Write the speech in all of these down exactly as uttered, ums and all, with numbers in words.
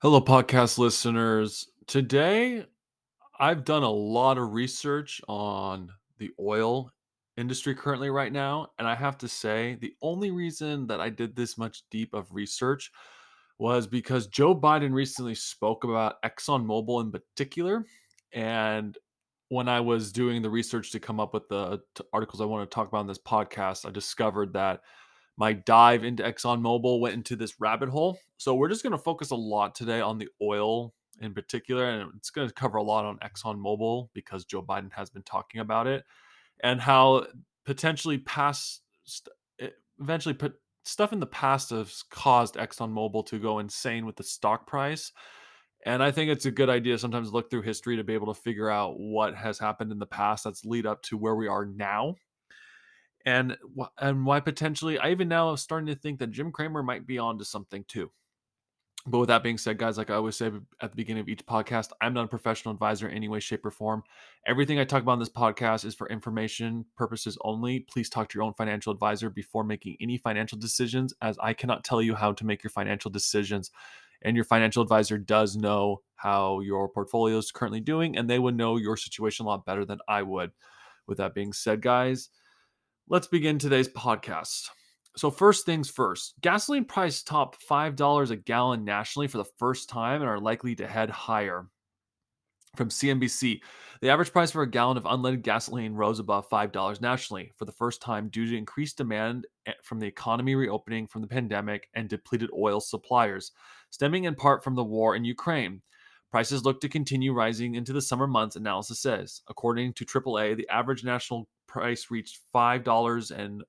Hello, podcast listeners. Today, I've done a lot of research on the oil industry currently right now. And I have to say, the only reason that I did this much deep of research was because Joe Biden recently spoke about ExxonMobil in particular. And when I was doing the research to come up with the articles I want to talk about in this podcast, I discovered that my dive into ExxonMobil went into this rabbit hole. So we're just going to focus a lot today on the oil in particular, and it's going to cover a lot on ExxonMobil because Joe Biden has been talking about it and how potentially past, eventually put stuff in the past has caused ExxonMobil to go insane with the stock price. And I think it's a good idea sometimes to look through history to be able to figure out what has happened in the past that's lead up to where we are now. And and why potentially, I even now am starting to think that Jim Cramer might be onto something too. But with that being said, guys, like I always say at the beginning of each podcast, I'm not a professional advisor in any way, shape, or form. Everything I talk about in this podcast is for information purposes only. Please talk to your own financial advisor before making any financial decisions, as I cannot tell you how to make your financial decisions. And your financial advisor does know how your portfolio is currently doing, and they would know your situation a lot better than I would. With that being said, guys, let's begin today's podcast. So first things first, gasoline prices topped five dollars a gallon nationally for the first time and are likely to head higher. From C N B C, the average price for a gallon of unleaded gasoline rose above five dollars nationally for the first time due to increased demand from the economy reopening from the pandemic and depleted oil suppliers, stemming in part from the war in Ukraine. Prices look to continue rising into the summer months, analysis says. According to triple A, the average national price reached five dollars and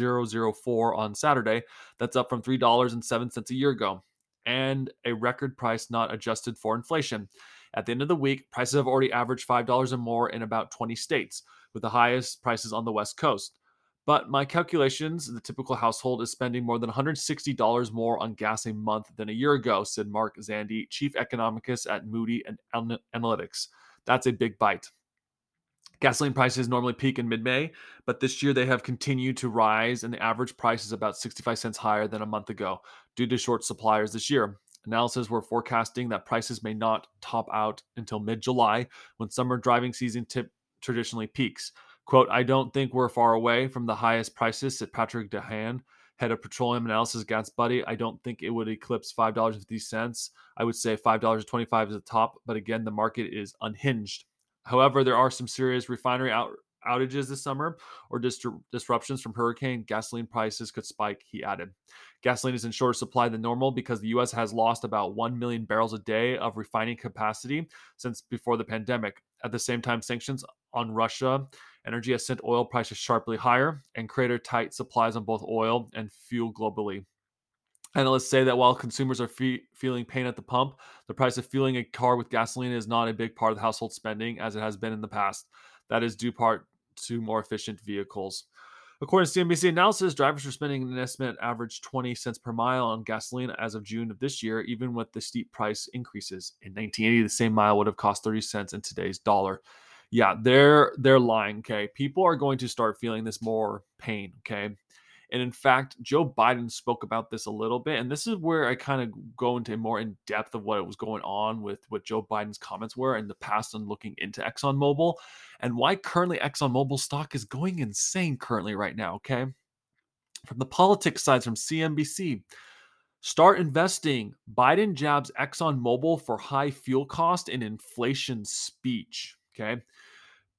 oh oh four on Saturday. That's up from three dollars and seven cents a year ago, and a record price not adjusted for inflation. At the end of the week, prices have already averaged five dollars or more in about twenty states, with the highest prices on the West Coast. But my calculations, the typical household is spending more than one hundred sixty dollars more on gas a month than a year ago, said Mark Zandi, chief economicist at Moody and Analytics. That's a big bite. Gasoline prices normally peak in mid-May, but this year they have continued to rise, and the average price is about sixty-five cents higher than a month ago due to short suppliers this year. Analysts were forecasting that prices may not top out until mid-July, when summer driving season tip traditionally peaks. Quote, "I don't think we're far away from the highest prices," said Patrick DeHaan, head of petroleum analysis at GasBuddy. "I don't think it would eclipse five dollars and fifty cents. I would say five dollars and twenty-five cents is the top, but again, the market is unhinged." However, there are some serious refinery out, outages this summer or dis- disruptions from hurricane. Gasoline prices could spike, he added. Gasoline is in shorter supply than normal because the U S has lost about one million barrels a day of refining capacity since before the pandemic. At the same time, sanctions on Russia energy has sent oil prices sharply higher and created tight supplies on both oil and fuel globally. Analysts say that while consumers are fe- feeling pain at the pump, the price of fueling a car with gasoline is not a big part of the household spending as it has been in the past. That is due part to more efficient vehicles. According to C N B C analysis, drivers are spending an estimate average twenty cents per mile on gasoline as of June of this year, even with the steep price increases. In nineteen eighty, the same mile would have cost thirty cents in today's dollar. Yeah, they're they're lying, okay? People are going to start feeling this more pain, okay? And in fact, Joe Biden spoke about this a little bit. And this is where I kind of go into more in depth of what was going on with what Joe Biden's comments were in the past and looking into ExxonMobil and why currently ExxonMobil stock is going insane currently right now, okay? From the politics side, from C N B C, start investing. Biden jabs ExxonMobil for high fuel cost and inflation speech, okay?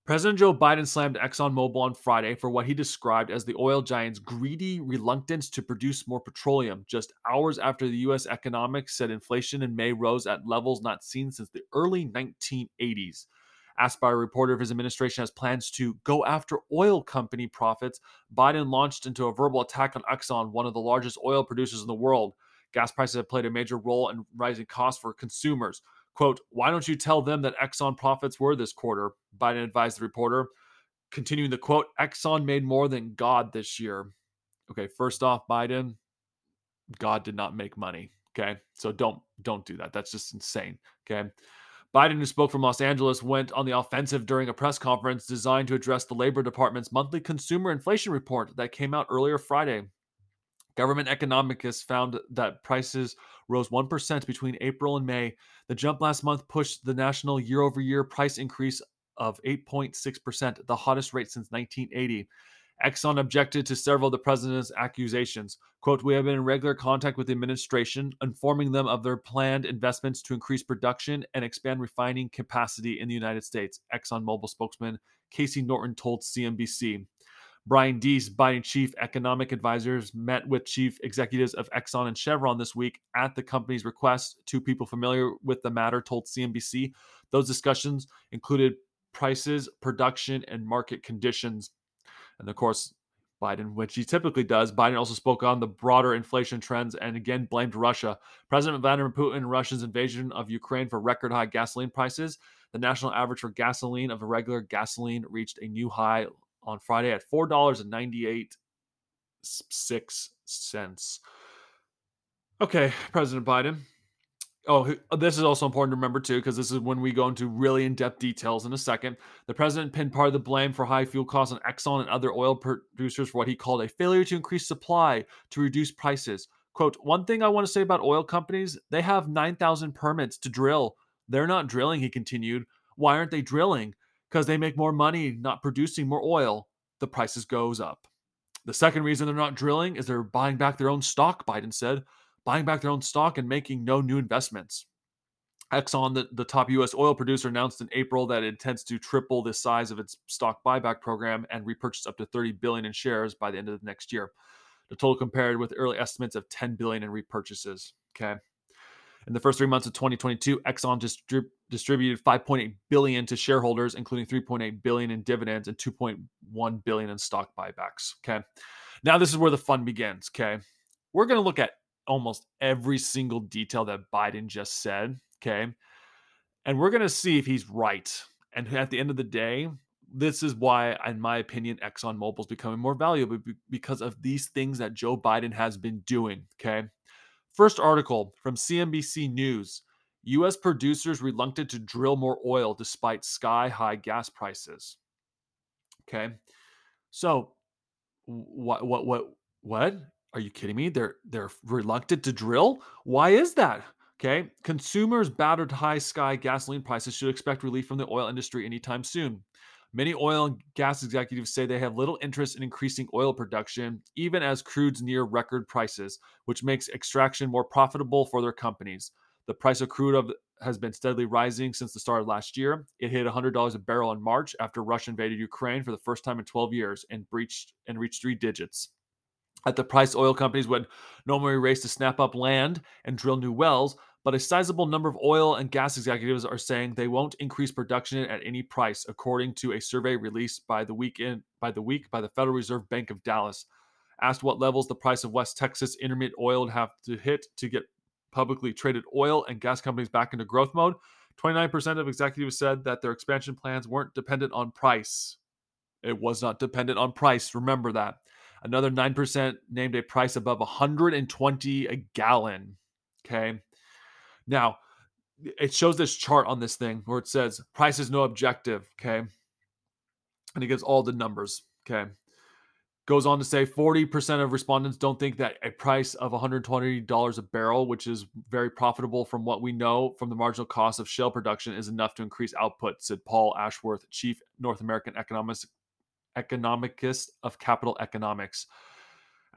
President Joe Biden slammed ExxonMobil on Friday for what he described as the oil giant's greedy reluctance to produce more petroleum, just hours after the U S economics said inflation in May rose at levels not seen since the early nineteen eighties. Asked by a reporter if his administration has plans to go after oil company profits, Biden launched into a verbal attack on Exxon, one of the largest oil producers in the world. Gas prices have played a major role in rising costs for consumers. Quote, "Why don't you tell them that Exxon profits were this quarter?" Biden advised the reporter. Continuing the quote, "Exxon made more than God this year." Okay, first off, Biden, God did not make money. Okay, so don't don't do that. That's just insane. Okay, Biden, who spoke from Los Angeles, went on the offensive during a press conference designed to address the Labor Department's monthly consumer inflation report that came out earlier Friday. Government economists found that prices rose one percent between April and May. The jump last month pushed the national year-over-year price increase of eight point six percent, the hottest rate since nineteen eighty. Exxon objected to several of the president's accusations. Quote, we have been in regular contact with the administration, informing them of their planned investments to increase production and expand refining capacity in the United States, ExxonMobil spokesman Casey Norton told C N B C. Brian Deese, Biden chief economic advisors, met with chief executives of Exxon and Chevron this week at the company's request. Two people familiar with the matter told C N B C. Those discussions included prices, production, and market conditions. And of course, Biden, which he typically does, Biden also spoke on the broader inflation trends and again blamed Russia. President Vladimir Putin, Russia's invasion of Ukraine for record high gasoline prices. The national average for gasoline of irregular gasoline reached a new high on Friday at four dollars and ninety-eight cents. Okay, President Biden. Oh, this is also important to remember, too, because this is when we go into really in-depth details in a second. The president pinned part of the blame for high fuel costs on Exxon and other oil producers for what he called a failure to increase supply to reduce prices. Quote, one thing I want to say about oil companies, they have nine thousand permits to drill. They're not drilling, he continued. Why aren't they drilling? Because they make more money not producing more oil. The prices goes up. The second reason they're not drilling is they're buying back their own stock, Biden said. Buying back their own stock and making no new investments. Exxon, the, the top U S oil producer, announced in April that it intends to triple the size of its stock buyback program and repurchase up to thirty billion dollars in shares by the end of the next year. The total compared with early estimates of ten billion dollars in repurchases. Okay. In the first three months of twenty twenty-two, Exxon distrib- distributed five point eight billion dollars to shareholders, including three point eight billion dollars in dividends and two point one billion dollars in stock buybacks. Okay. Now this is where the fun begins. Okay. We're going to look at almost every single detail that Biden just said, okay? And we're going to see if he's right. And at the end of the day, this is why, in my opinion, ExxonMobil is becoming more valuable because of these things that Joe Biden has been doing, okay? First article from C N B C News, U S producers reluctant to drill more oil despite sky-high gas prices, okay? So, what, what, what, what? Are you kidding me? They're they're reluctant to drill? Why is that? Okay. Consumers battered high sky gasoline prices should expect relief from the oil industry anytime soon. Many oil and gas executives say they have little interest in increasing oil production, even as crude's near record prices, which makes extraction more profitable for their companies. The price of crude of, has been steadily rising since the start of last year. It hit one hundred dollars a barrel in March after Russia invaded Ukraine for the first time in twelve years and breached and reached three digits. At the price, oil companies would normally race to snap up land and drill new wells, but a sizable number of oil and gas executives are saying they won't increase production at any price, according to a survey released by the weekend by the week by the Federal Reserve Bank of Dallas. Asked what levels the price of West Texas Intermediate oil would have to hit to get publicly traded oil and gas companies back into growth mode, twenty-nine percent of executives said that their expansion plans weren't dependent on price. It was not dependent on price. Remember that. Another nine percent named a price above one hundred twenty a gallon, okay? Now, it shows this chart on this thing where it says price is no objective, okay? And it gives all the numbers, okay? Goes on to say forty percent of respondents don't think that a price of one hundred twenty dollars a barrel, which is very profitable from what we know from the marginal cost of shale production, is enough to increase output, said Paul Ashworth, chief North American economist economicist of Capital Economics.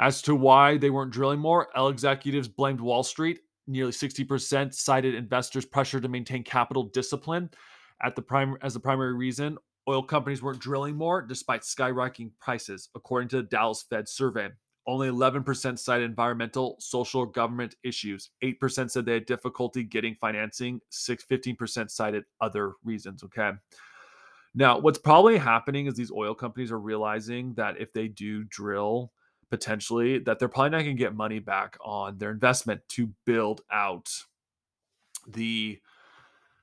As to why they weren't drilling more, oil executives blamed Wall Street. Nearly sixty percent cited investors' pressure to maintain capital discipline at the prim- as the primary reason oil companies weren't drilling more despite skyrocketing prices, according to the Dallas Fed survey. Only eleven percent cited environmental, social, or government issues. eight percent said they had difficulty getting financing. fifteen percent cited other reasons, okay? Now, what's probably happening is these oil companies are realizing that if they do drill, potentially, that they're probably not going to get money back on their investment to build out the,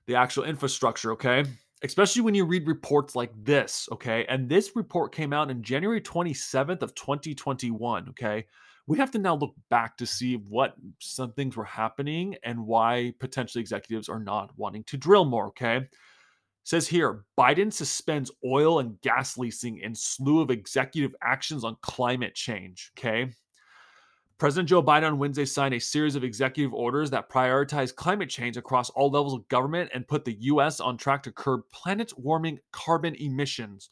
the actual infrastructure, okay? Especially when you read reports like this, okay? And this report came out on January twenty-seventh of twenty twenty-one, okay? We have to now look back to see what some things were happening and why potentially executives are not wanting to drill more, okay? Says here, Biden suspends oil and gas leasing in slew of executive actions on climate change, okay? President Joe Biden on Wednesday signed a series of executive orders that prioritize climate change across all levels of government and put the U S on track to curb planet-warming carbon emissions.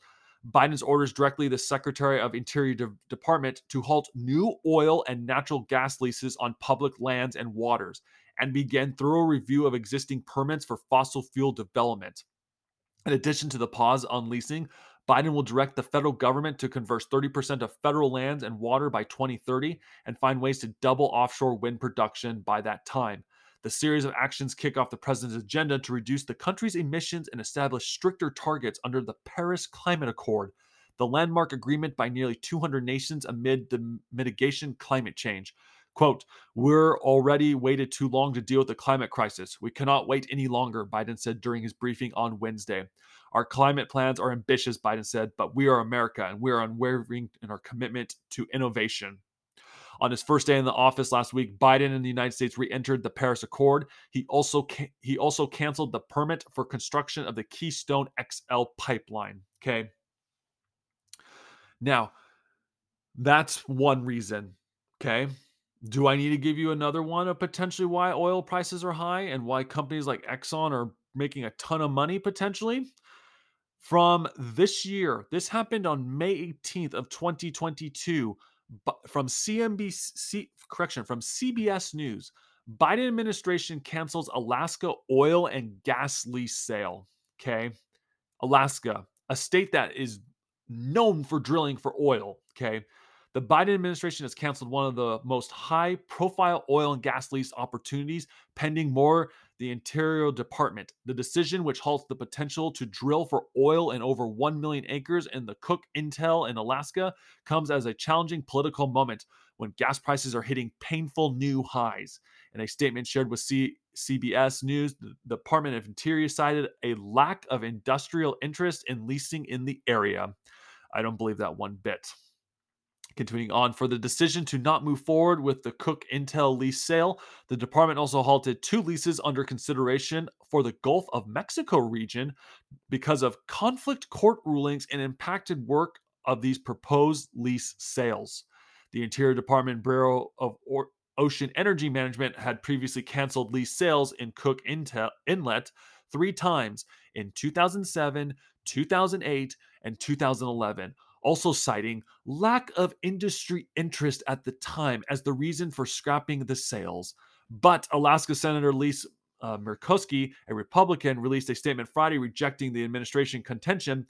Biden's orders directly the Secretary of Interior De- Department to halt new oil and natural gas leases on public lands and waters and begin thorough review of existing permits for fossil fuel development. In addition to the pause on leasing, Biden will direct the federal government to convert thirty percent of federal lands and water by twenty thirty and find ways to double offshore wind production by that time. The series of actions kick off the president's agenda to reduce the country's emissions and establish stricter targets under the Paris Climate Accord, the landmark agreement by nearly two hundred nations amid the mitigation climate change. Quote, "We're already waited too long to deal with the climate crisis. We cannot wait any longer," Biden said during his briefing on Wednesday. "Our climate plans are ambitious," Biden said, "but we are America and we are unwavering in our commitment to innovation." On his first day in the office last week, Biden and the United States re-entered the Paris Accord. He also ca- he also canceled the permit for construction of the Keystone X L pipeline. Okay. Now, that's one reason. Okay. Do I need to give you another one of potentially why oil prices are high and why companies like Exxon are making a ton of money potentially? From this year, this happened on May eighteenth of twenty twenty-two. But from C N B C, correction, from C B S News, Biden administration cancels Alaska oil and gas lease sale. Okay, Alaska, a state that is known for drilling for oil. Okay, the Biden administration has canceled one of the most high-profile oil and gas lease opportunities, pending more the Interior Department. The decision, which halts the potential to drill for oil in over one million acres in the Cook Inlet in Alaska, comes as a challenging political moment when gas prices are hitting painful new highs. In a statement shared with C- CBS News, the Department of Interior cited a lack of industrial interest in leasing in the area. I don't believe that one bit. Continuing on, for the decision to not move forward with the Cook Intel lease sale, the department also halted two leases under consideration for the Gulf of Mexico region because of conflict court rulings and impacted work of these proposed lease sales. The Interior Department Bureau of o- Ocean Energy Management had previously canceled lease sales in Cook Intel- Inlet three times in two thousand seven, two thousand eight, and two thousand eleven. Also citing lack of industry interest at the time as the reason for scrapping the sales. But Alaska Senator Lisa uh, Murkowski, a Republican, released a statement Friday rejecting the administration contention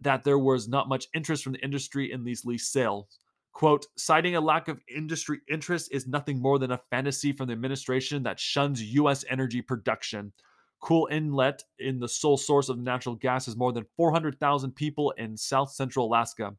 that there was not much interest from the industry in these lease sales. Quote, "Citing a lack of industry interest is nothing more than a fantasy from the administration that shuns U S energy production. Cool Inlet, in the sole source of natural gas, is more than four hundred thousand people in South Central Alaska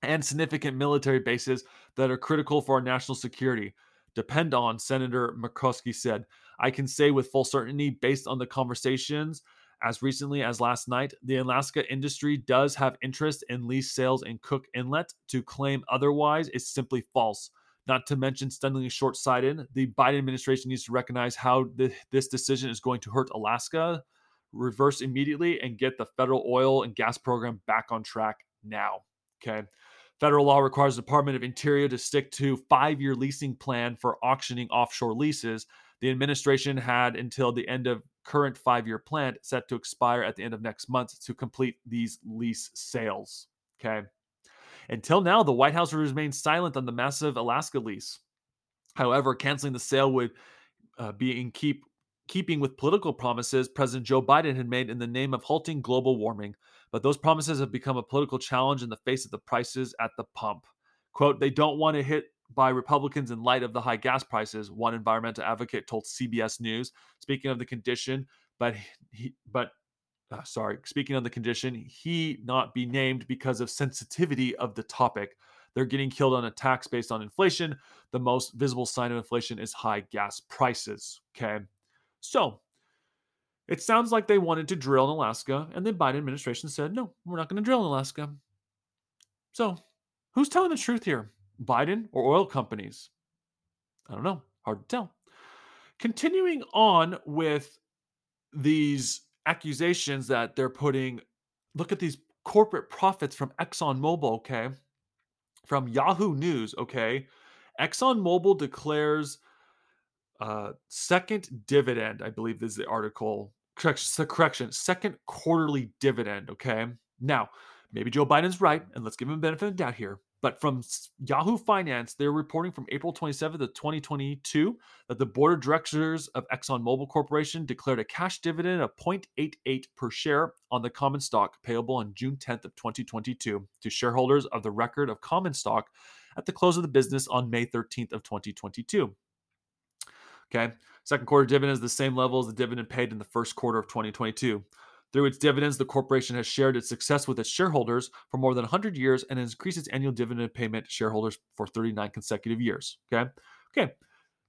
and significant military bases that are critical for our national security. Depend on," Senator Murkowski said. "I can say with full certainty, based on the conversations as recently as last night, the Alaska industry does have interest in lease sales in Cook Inlet. To claim otherwise is simply false. Not to mention stunningly short-sighted, the Biden administration needs to recognize how th- this decision is going to hurt Alaska, reverse immediately, and get the federal oil and gas program back on track now." Okay. Federal law requires the Department of Interior to stick to five-year leasing plan for auctioning offshore leases. The administration had until the end of current five-year plan, set to expire at the end of next month, to complete these lease sales. Okay. Until now, the White House remained silent on the massive Alaska lease. However, canceling the sale would uh, be in keep, keeping with political promises President Joe Biden had made in the name of halting global warming. But those promises have become a political challenge in the face of the prices at the pump. Quote, "They don't want to hit by Republicans in light of the high gas prices," one environmental advocate told C B S News. Speaking of the condition, but he, but. Uh, sorry, speaking on the condition, he not be named because of sensitivity of the topic. They're getting killed on attacks based on inflation. The most visible sign of inflation is high gas prices. Okay. So it sounds like they wanted to drill in Alaska, and the Biden administration said, no, we're not going to drill in Alaska. So who's telling the truth here? Biden or oil companies? I don't know. Hard to tell. Continuing on with these accusations that they're putting, look at these corporate profits from ExxonMobil, okay, from Yahoo News, okay, ExxonMobil declares uh, second dividend, I believe this is the article. Correction, correction, second quarterly dividend, okay? Now, maybe Joe Biden's right, and let's give him a benefit of the doubt here. But from Yahoo Finance, they're reporting from April twenty-seventh of twenty twenty-two that the board of directors of ExxonMobil Corporation declared a cash dividend of zero point eight eight per share on the common stock payable on June tenth of twenty twenty-two to shareholders of the record of common stock at the close of the business on May thirteenth of twenty twenty-two. Okay, second quarter dividend is the same level as the dividend paid in the first quarter of twenty twenty-two. Through its dividends, the corporation has shared its success with its shareholders for more than one hundred years and has increased its annual dividend payment to shareholders for thirty-nine consecutive years. Okay. Okay.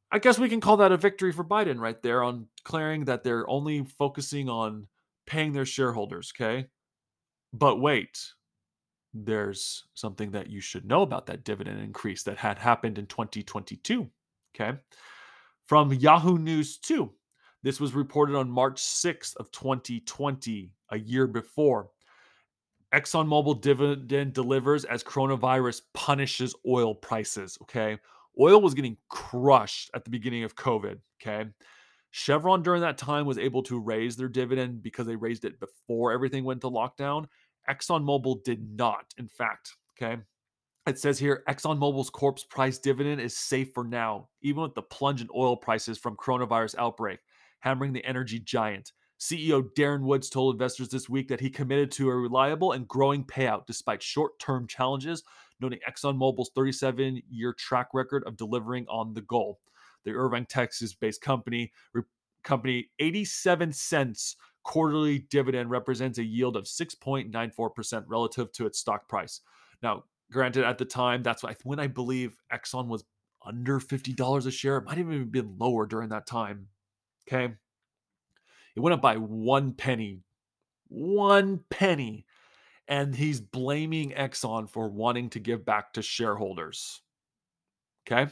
I guess we can call that a victory for Biden right there on declaring that they're only focusing on paying their shareholders. Okay. But wait, there's something that you should know about that dividend increase that had happened in twenty twenty-two. Okay. From Yahoo News two. This was reported on March sixth of twenty twenty, a year before. ExxonMobil dividend delivers as coronavirus punishes oil prices, okay? Oil was getting crushed at the beginning of COVID, okay? Chevron during that time was able to raise their dividend because they raised it before everything went to lockdown. ExxonMobil did not, in fact, okay? It says here, ExxonMobil's corp's price dividend is safe for now, even with the plunge in oil prices from coronavirus outbreak, hammering the energy giant. C E O Darren Woods told investors this week that he committed to a reliable and growing payout despite short-term challenges, noting ExxonMobil's thirty-seven-year track record of delivering on the goal. The Irving, Texas-based company, re- company eighty-seven cents quarterly dividend represents a yield of six point nine four percent relative to its stock price. Now, granted, at the time, that's when I believe Exxon was under fifty dollars a share. It might have even been lower during that time. Okay. It went up by one penny, one penny. And he's blaming Exxon for wanting to give back to shareholders. Okay. It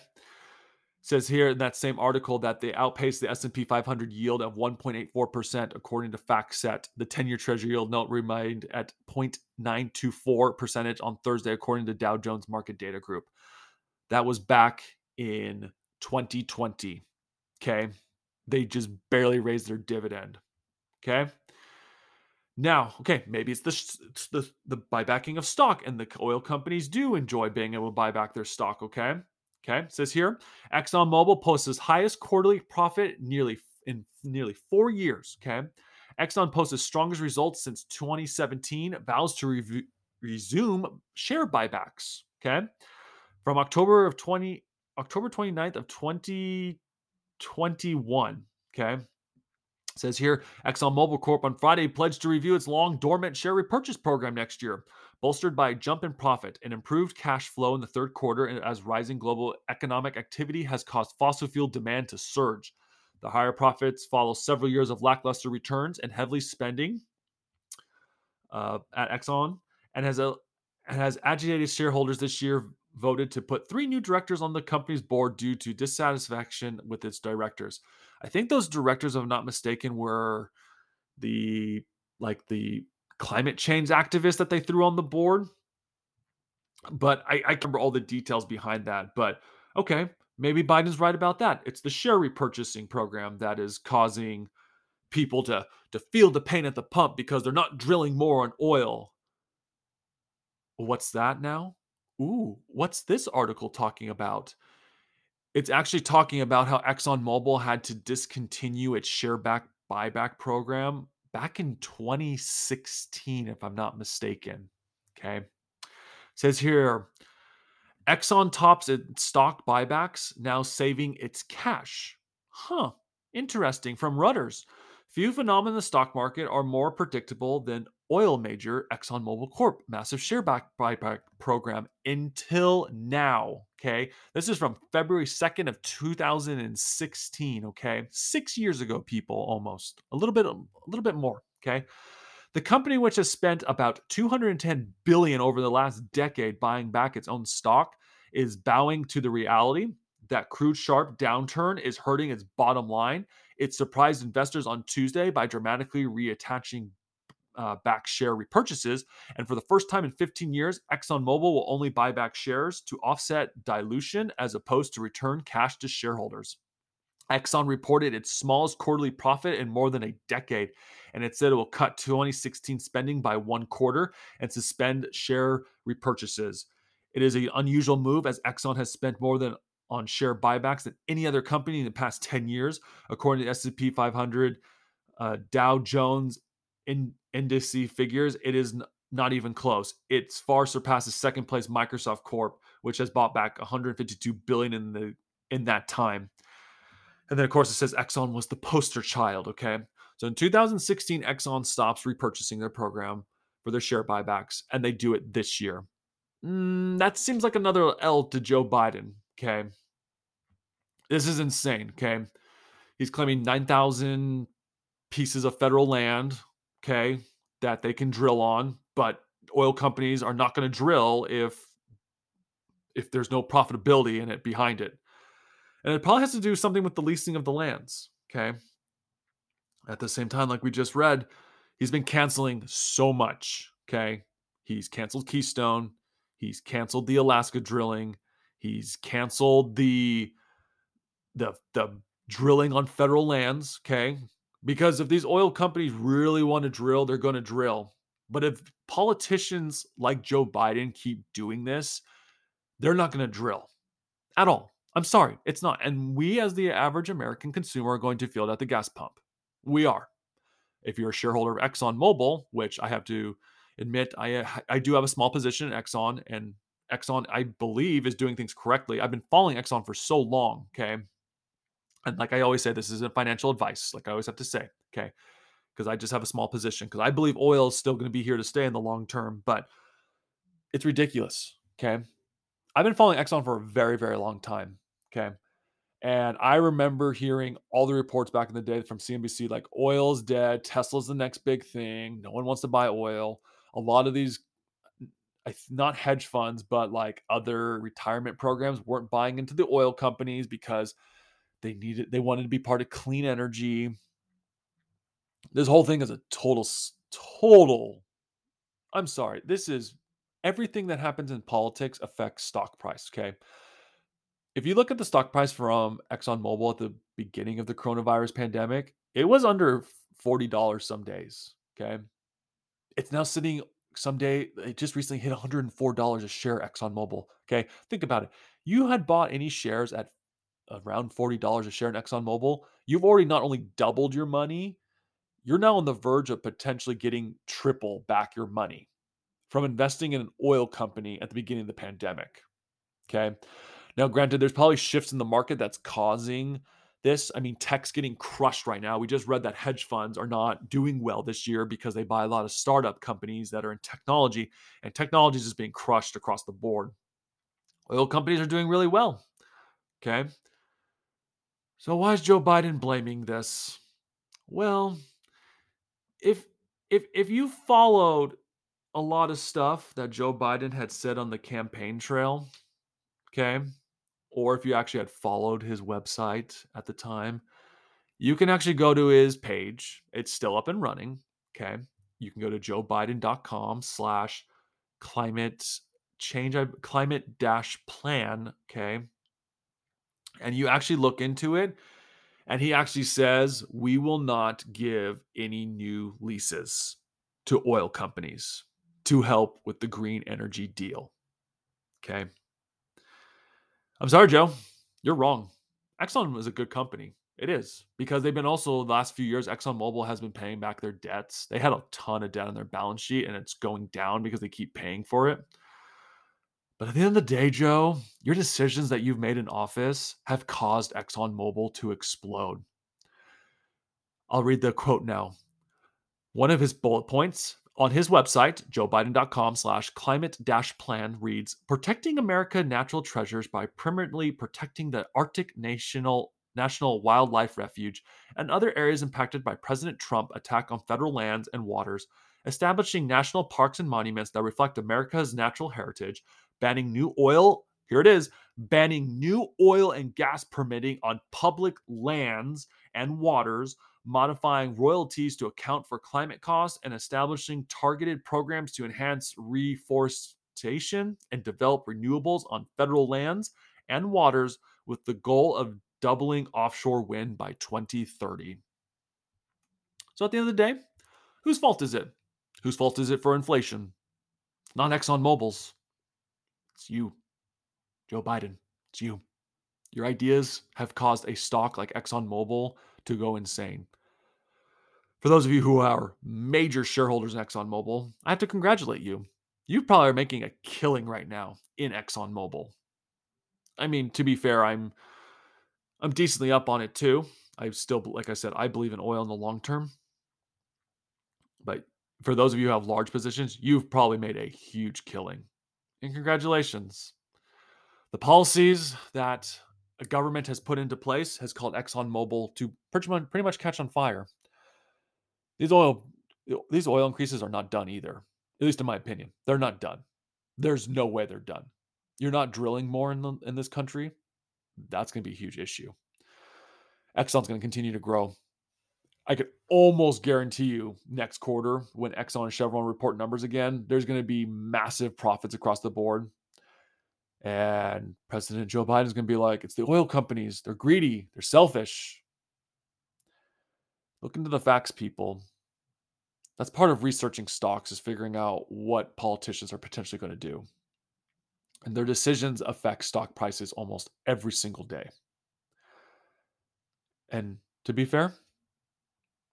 says here in that same article that they outpaced the S and P five hundred yield of one point eight four percent, according to FactSet. The ten-year Treasury yield note remained at zero point nine two four percent on Thursday, according to Dow Jones Market Data Group. That was back in twenty twenty. Okay. They just barely raised their dividend. Okay. Now, okay, maybe it's the, it's the the buybacking of stock, and the oil companies do enjoy being able to buy back their stock. Okay. Okay, it says here, ExxonMobil posts its highest quarterly profit nearly in nearly four years. Okay, Exxon posts its strongest results since twenty seventeen, vows to re- resume share buybacks. Okay, from October of twenty October twenty-ninth of twenty twenty-one. Okay, it says here, ExxonMobil Corp on Friday pledged to review its long dormant share repurchase program next year, bolstered by a jump in profit and improved cash flow in the third quarter as rising global economic activity has caused fossil fuel demand to surge. The higher profits follow several years of lackluster returns and heavily spending uh, at Exxon, and has, a, has agitated shareholders this year voted to put three new directors on the company's board due to dissatisfaction with its directors. I think those directors, if I'm not mistaken, were the, like the, climate change activists that they threw on the board. But I, I can't remember all the details behind that. But okay, maybe Biden's right about that. It's the share repurchasing program that is causing people to, to feel the pain at the pump because they're not drilling more on oil. What's that now? Ooh, what's this article talking about? It's actually talking about how ExxonMobil had to discontinue its share back buyback program back in twenty sixteen, if I'm not mistaken. Okay. It says here, Exxon tops its stock buybacks, now saving its cash. Huh. Interesting. From Reuters, few phenomena in the stock market are more predictable than oil major ExxonMobil Corp massive share back buyback program until now. Okay. This is from February second of twenty sixteen. Okay. Six years ago, people, almost a little bit, a little bit more. Okay. The company, which has spent about two hundred ten billion dollars over the last decade buying back its own stock, is bowing to the reality that crude sharp downturn is hurting its bottom line. It surprised investors on Tuesday by dramatically reattaching uh, back share repurchases. And for the first time in fifteen years, ExxonMobil will only buy back shares to offset dilution as opposed to return cash to shareholders. Exxon reported its smallest quarterly profit in more than a decade, and it said it will cut twenty sixteen spending by one quarter and suspend share repurchases. It is an unusual move, as Exxon has spent more than on share buybacks than any other company in the past ten years, according to S and P five hundred uh, Dow Jones in- index figures. It is n- not even close. It's far surpasses second place Microsoft Corp, which has bought back one hundred fifty-two billion dollars in the in that time. And then, of course, it says Exxon was the poster child, okay? So in two thousand sixteen, Exxon stops repurchasing their program for their share buybacks, and they do it this year. Mm, that seems like another L to Joe Biden, okay? This is insane, okay? He's claiming nine thousand pieces of federal land, okay, that they can drill on, but oil companies are not going to drill if, if there's no profitability in it behind it. And it probably has to do something with the leasing of the lands, okay? At the same time, like we just read, he's been canceling so much, okay? He's canceled Keystone. He's canceled the Alaska drilling. He's canceled the, the, the drilling on federal lands, okay? Because if these oil companies really want to drill, they're going to drill. But if politicians like Joe Biden keep doing this, they're not going to drill at all. I'm sorry, it's not. And we as the average American consumer are going to feel it at the gas pump. We are. If you're a shareholder of ExxonMobil, which I have to admit, I I do have a small position in Exxon, and Exxon, I believe, is doing things correctly. I've been following Exxon for so long, okay? And like I always say, this isn't financial advice, like I always have to say, okay? Because I just have a small position, because I believe oil is still going to be here to stay in the long term, but it's ridiculous, okay? I've been following Exxon for a very, very long time. Okay. And I remember hearing all the reports back in the day from C N B C, like oil's dead. Tesla's the next big thing. No one wants to buy oil. A lot of these, not hedge funds, but like other retirement programs weren't buying into the oil companies because they needed, they wanted to be part of clean energy. This whole thing is a total, total, I'm sorry. This is everything that happens in politics affects stock price. Okay. If you look at the stock price from ExxonMobil at the beginning of the coronavirus pandemic, it was under forty dollars some days, okay? It's now sitting someday, it just recently hit one hundred four dollars a share, ExxonMobil, okay? Think about it. You had bought any shares at around forty dollars a share in ExxonMobil, you've already not only doubled your money, you're now on the verge of potentially getting triple back your money from investing in an oil company at the beginning of the pandemic, okay? Now, granted, there's probably shifts in the market that's causing this. I mean, tech's getting crushed right now. We just read that hedge funds are not doing well this year because they buy a lot of startup companies that are in technology, and technology is just being crushed across the board. Oil companies are doing really well, okay? So why is Joe Biden blaming this? Well, if if if you followed a lot of stuff that Joe Biden had said on the campaign trail, okay, or if you actually had followed his website at the time, you can actually go to his page. It's still up and running. Okay. You can go to joebiden.com slash climate change, climate dash plan. Okay. And you actually look into it. And he actually says, we will not give any new leases to oil companies to help with the green energy deal. Okay. I'm sorry, Joe, you're wrong. Exxon is a good company. It is, because they've been also the last few years, ExxonMobil has been paying back their debts. They had a ton of debt on their balance sheet and it's going down because they keep paying for it. But at the end of the day, Joe, your decisions that you've made in office have caused ExxonMobil to explode. I'll read the quote now. One of his bullet points on his website, joebiden.com slash climate dash plan reads, protecting America's natural treasures by permanently protecting the Arctic National, National Wildlife Refuge and other areas impacted by President Trump's attack on federal lands and waters, establishing national parks and monuments that reflect America's natural heritage, banning new oil, here it is, banning new oil and gas permitting on public lands and waters, modifying royalties to account for climate costs, and establishing targeted programs to enhance reforestation and develop renewables on federal lands and waters, with the goal of doubling offshore wind by twenty thirty. So at the end of the day, whose fault is it? Whose fault is it for inflation? It's not ExxonMobil's. It's you, Joe Biden. It's you. Your ideas have caused a stock like ExxonMobil to go insane. For those of you who are major shareholders in ExxonMobil, I have to congratulate you. You probably are making a killing right now in ExxonMobil. I mean, to be fair, I'm I'm decently up on it too. I still, like I said, I believe in oil in the long term. But for those of you who have large positions, you've probably made a huge killing. And congratulations. The policies that a government has put into place has called ExxonMobil to pretty much catch on fire. These oil, these oil increases are not done either, at least in my opinion. They're not done. There's no way they're done. You're not drilling more in, the, in this country. That's going to be a huge issue. Exxon's going to continue to grow. I could almost guarantee you next quarter, when Exxon and Chevron report numbers again, there's going to be massive profits across the board. And President Joe Biden is going to be like, it's the oil companies. They're greedy. They're selfish. Look into the facts, people. That's part of researching stocks, is figuring out what politicians are potentially going to do. And their decisions affect stock prices almost every single day. And to be fair,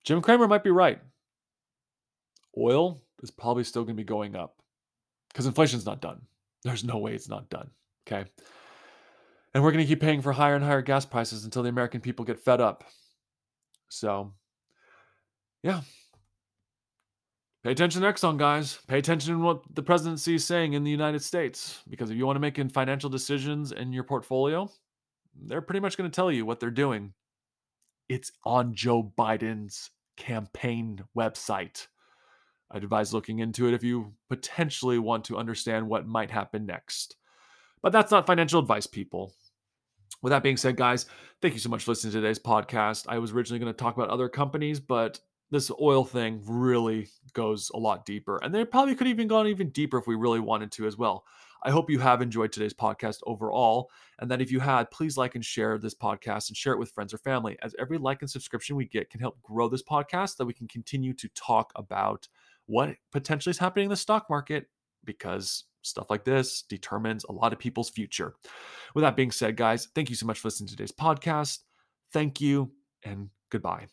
Jim Cramer might be right. Oil is probably still going to be going up because inflation's not done. There's no way it's not done, okay? And we're going to keep paying for higher and higher gas prices until the American people get fed up. So, yeah. Pay attention to Exxon, guys. Pay attention to what the presidency is saying in the United States, because if you want to make financial decisions in your portfolio, they're pretty much going to tell you what they're doing. It's on Joe Biden's campaign website. I'd advise looking into it if you potentially want to understand what might happen next. But that's not financial advice, people. With that being said, guys, thank you so much for listening to today's podcast. I was originally going to talk about other companies, but this oil thing really goes a lot deeper. And they probably could have even gone even deeper if we really wanted to as well. I hope you have enjoyed today's podcast overall, and that if you had, please like and share this podcast and share it with friends or family, as every like and subscription we get can help grow this podcast, that we can continue to talk about what potentially is happening in the stock market, because stuff like this determines a lot of people's future. With that being said, guys, thank you so much for listening to today's podcast. Thank you, and goodbye.